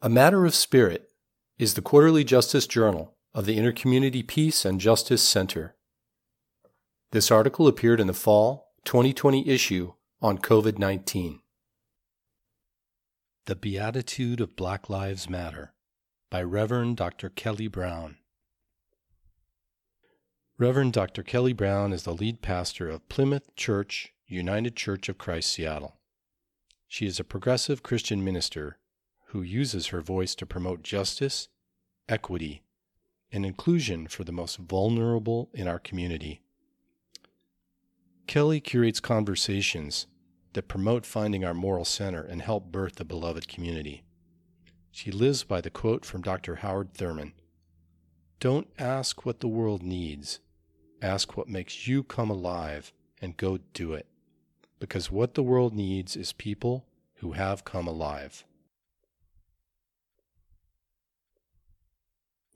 A Matter of Spirit is the quarterly justice journal of the Intercommunity Peace and Justice Center. This article appeared in the fall 2020 issue on COVID-19. The Beatitude of Black Lives Matter by Rev. Dr. Kelle Brown. Rev. Dr. Kelle Brown is the lead pastor of Plymouth Church United Church of Christ Seattle. She is a progressive Christian minister who uses her voice to promote justice, equity, and inclusion for the most vulnerable in our community. Kelle curates conversations that promote finding our moral center and help birth the beloved community. She lives by the quote from Dr. Howard Thurman, "Don't ask what the world needs. Ask what makes you come alive and go do it. Because what the world needs is people who have come alive."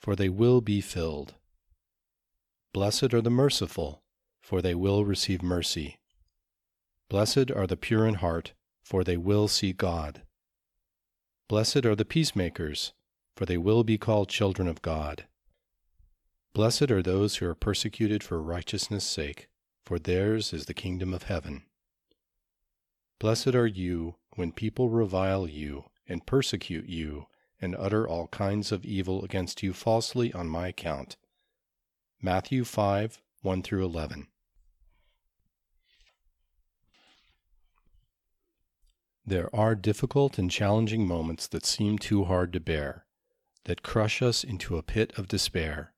for they will be filled. Blessed are the merciful, for they will receive mercy. Blessed are the pure in heart, for they will see God. Blessed are the peacemakers, for they will be called children of God. Blessed are those who are persecuted for righteousness' sake, for theirs is the kingdom of heaven. Blessed are you when people revile you and persecute you and utter all kinds of evil against you falsely on my account." Matthew 5, 1-11. There are difficult and challenging moments that seem too hard to bear, that crush us into a pit of despair.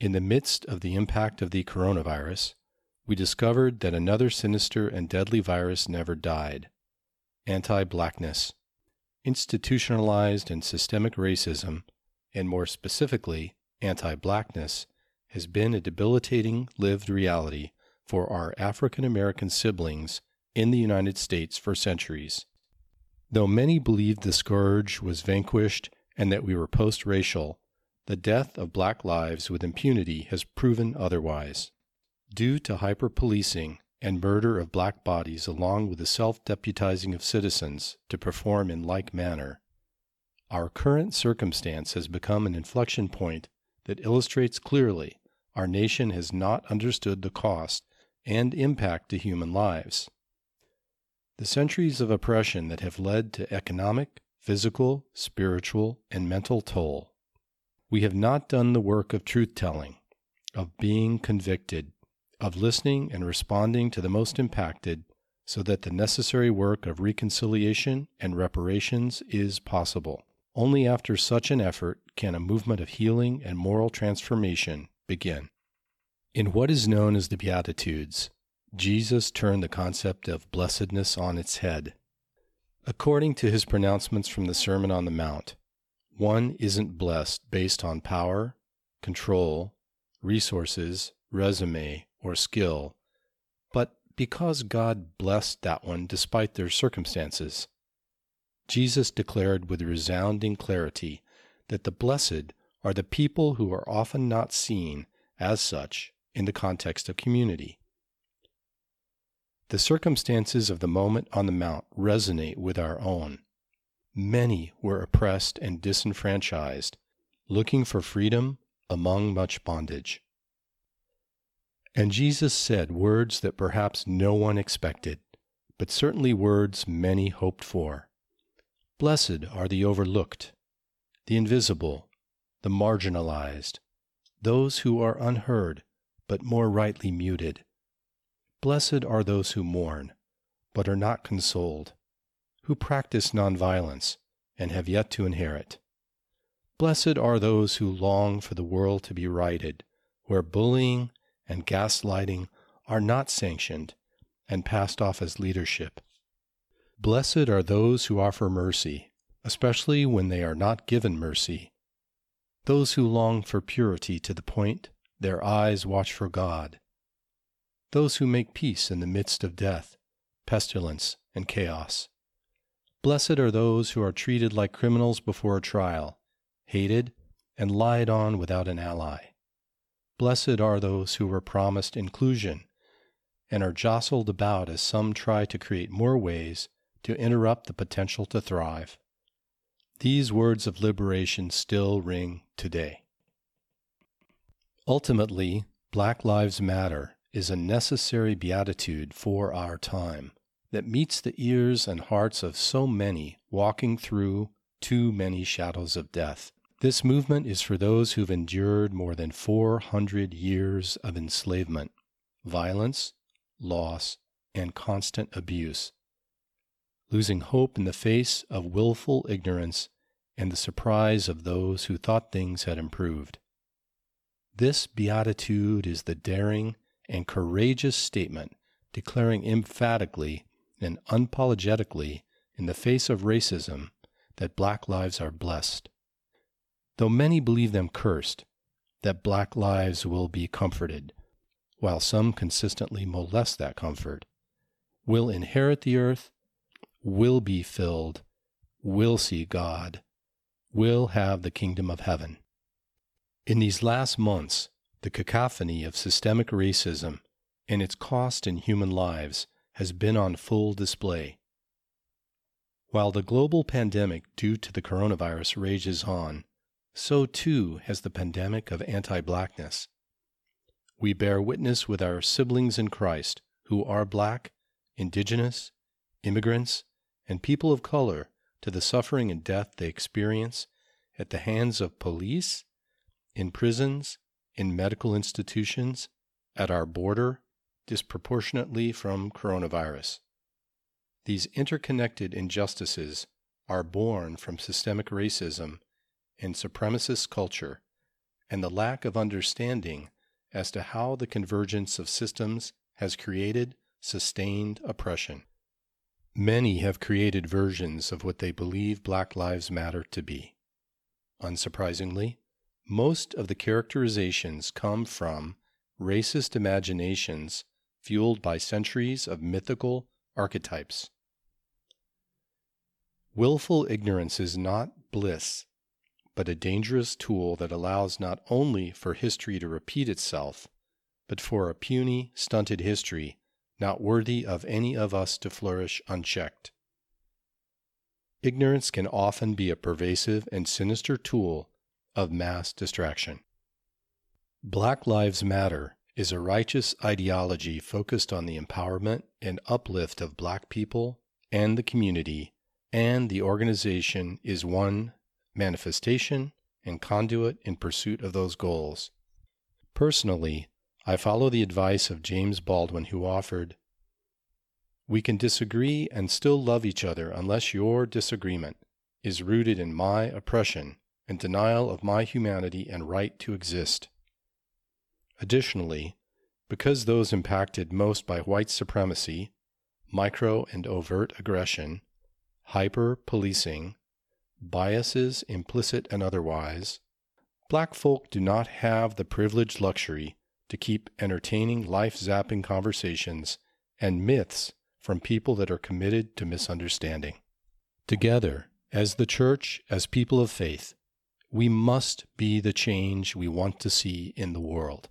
In the midst of the impact of the coronavirus, we discovered that another sinister and deadly virus never died: anti-blackness, institutionalized and systemic racism, and more specifically, anti-blackness, has been a debilitating lived reality for our African American siblings in the United States for centuries. Though many believed the scourge was vanquished and that we were post-racial, the death of black lives with impunity has proven otherwise. Due to hyper-policing and murder of black bodies along with the self-deputizing of citizens to perform in like manner, our current circumstance has become an inflection point that illustrates clearly our nation has not understood the cost and impact to human lives. The centuries of oppression that have led to economic, physical, spiritual, and mental toll. We have not done the work of truth-telling, of being convicted, of listening and responding to the most impacted, so that the necessary work of reconciliation and reparations is possible. Only after such an effort can a movement of healing and moral transformation begin. In what is known as the Beatitudes, Jesus turned the concept of blessedness on its head. According to his pronouncements from the Sermon on the Mount, one isn't blessed based on power, control, resources, resume, or skill, but because God blessed that one despite their circumstances. Jesus declared with resounding clarity that the blessed are the people who are often not seen as such in the context of community. The circumstances of the moment on the Mount resonate with our own. Many were oppressed and disenfranchised, looking for freedom among much bondage. And Jesus said words that perhaps no one expected, but certainly words many hoped for. Blessed are the overlooked, the invisible, the marginalized, those who are unheard, but more rightly muted. Blessed are those who mourn, but are not consoled, who practice nonviolence and have yet to inherit. Blessed are those who long for the world to be righted, where bullying and gaslighting are not sanctioned and passed off as leadership. Blessed are those who offer mercy, especially when they are not given mercy. Those who long for purity to the point, their eyes watch for God. Those who make peace in the midst of death, pestilence, and chaos. Blessed are those who are treated like criminals before a trial, hated, and lied on without an ally. Blessed are those who were promised inclusion, and are jostled about as some try to create more ways to interrupt the potential to thrive. These words of liberation still ring today. Ultimately, Black Lives Matter is a necessary beatitude for our time that meets the ears and hearts of so many walking through too many shadows of death. This movement is for those who've endured more than 400 years of enslavement, violence, loss, and constant abuse, losing hope in the face of willful ignorance and the surprise of those who thought things had improved. This beatitude is the daring and courageous statement declaring emphatically and unapologetically in the face of racism that black lives are blessed. Though many believe them cursed, that black lives will be comforted, while some consistently molest that comfort, will inherit the earth, will be filled, will see God, will have the kingdom of heaven. In these last months, the cacophony of systemic racism and its cost in human lives has been on full display. While the global pandemic due to the coronavirus rages on, so too has the pandemic of anti-blackness. We bear witness with our siblings in Christ who are black, indigenous, immigrants, and people of color to the suffering and death they experience at the hands of police, in prisons, in medical institutions, at our border, disproportionately from coronavirus. These interconnected injustices are born from systemic racism and supremacist culture, and the lack of understanding as to how the convergence of systems has created sustained oppression. Many have created versions of what they believe Black Lives Matter to be. Unsurprisingly, most of the characterizations come from racist imaginations fueled by centuries of mythical archetypes. Willful ignorance is not bliss, but a dangerous tool that allows not only for history to repeat itself, but for a puny, stunted history not worthy of any of us to flourish unchecked. Ignorance can often be a pervasive and sinister tool of mass distraction. Black Lives Matter is a righteous ideology focused on the empowerment and uplift of black people and the community, and the organization is one manifestation and conduit in pursuit of those goals. Personally, I follow the advice of James Baldwin, who offered, "We can disagree and still love each other unless your disagreement is rooted in my oppression and denial of my humanity and right to exist." Additionally, because those impacted most by white supremacy, micro and overt aggression, hyper-policing, biases implicit and otherwise, black folk do not have the privileged luxury to keep entertaining life-zapping conversations and myths from people that are committed to misunderstanding. Together, as the church, as people of faith, we must be the change we want to see in the world.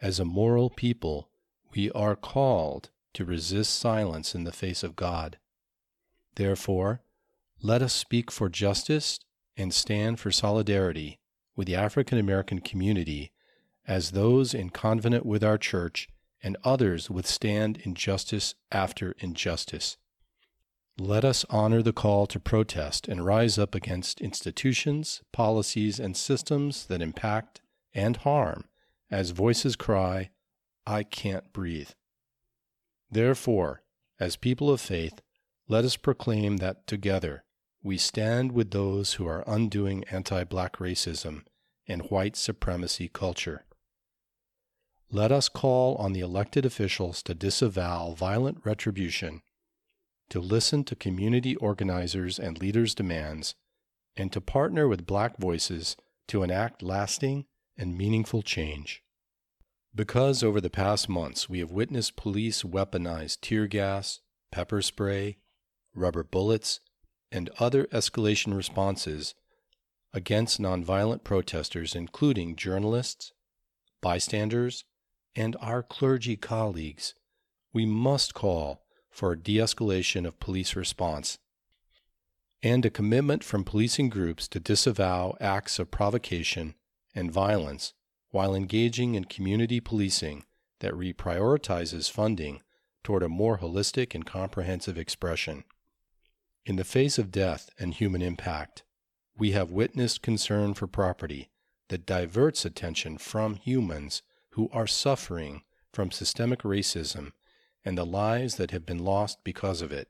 As a moral people, we are called to resist silence in the face of God. Therefore, let us speak for justice and stand for solidarity with the African American community as those in covenant with our church and others withstand injustice after injustice. Let us honor the call to protest and rise up against institutions, policies, and systems that impact and harm as voices cry, "I can't breathe." Therefore, as people of faith, let us proclaim that together we stand with those who are undoing anti-black racism and white supremacy culture. Let us call on the elected officials to disavow violent retribution, to listen to community organizers' and leaders' demands, and to partner with Black voices to enact lasting and meaningful change. Because over the past months we have witnessed police weaponize tear gas, pepper spray, rubber bullets, and other escalation responses against nonviolent protesters, including journalists, bystanders, and our clergy colleagues, we must call for a de-escalation of police response and a commitment from policing groups to disavow acts of provocation and violence while engaging in community policing that reprioritizes funding toward a more holistic and comprehensive expression. In the face of death and human impact, we have witnessed concern for property that diverts attention from humans who are suffering from systemic racism and the lives that have been lost because of it.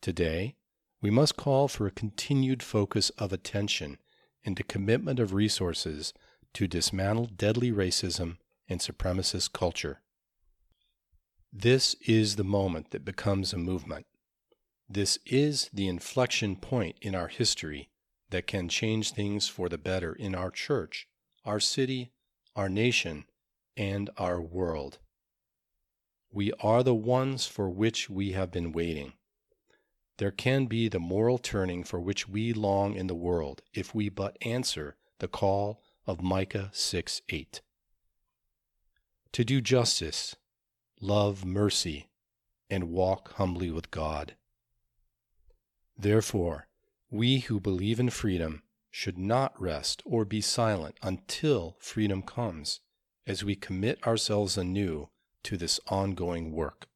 Today, we must call for a continued focus of attention and a commitment of resources to dismantle deadly racism and supremacist culture. This is the moment that becomes a movement. This is the inflection point in our history that can change things for the better in our church, our city, our nation, and our world. We are the ones for which we have been waiting. There can be the moral turning for which we long in the world if we but answer the call of Micah 6:8. To do justice, love mercy, and walk humbly with God. Therefore, we who believe in freedom should not rest or be silent until freedom comes, as we commit ourselves anew to this ongoing work.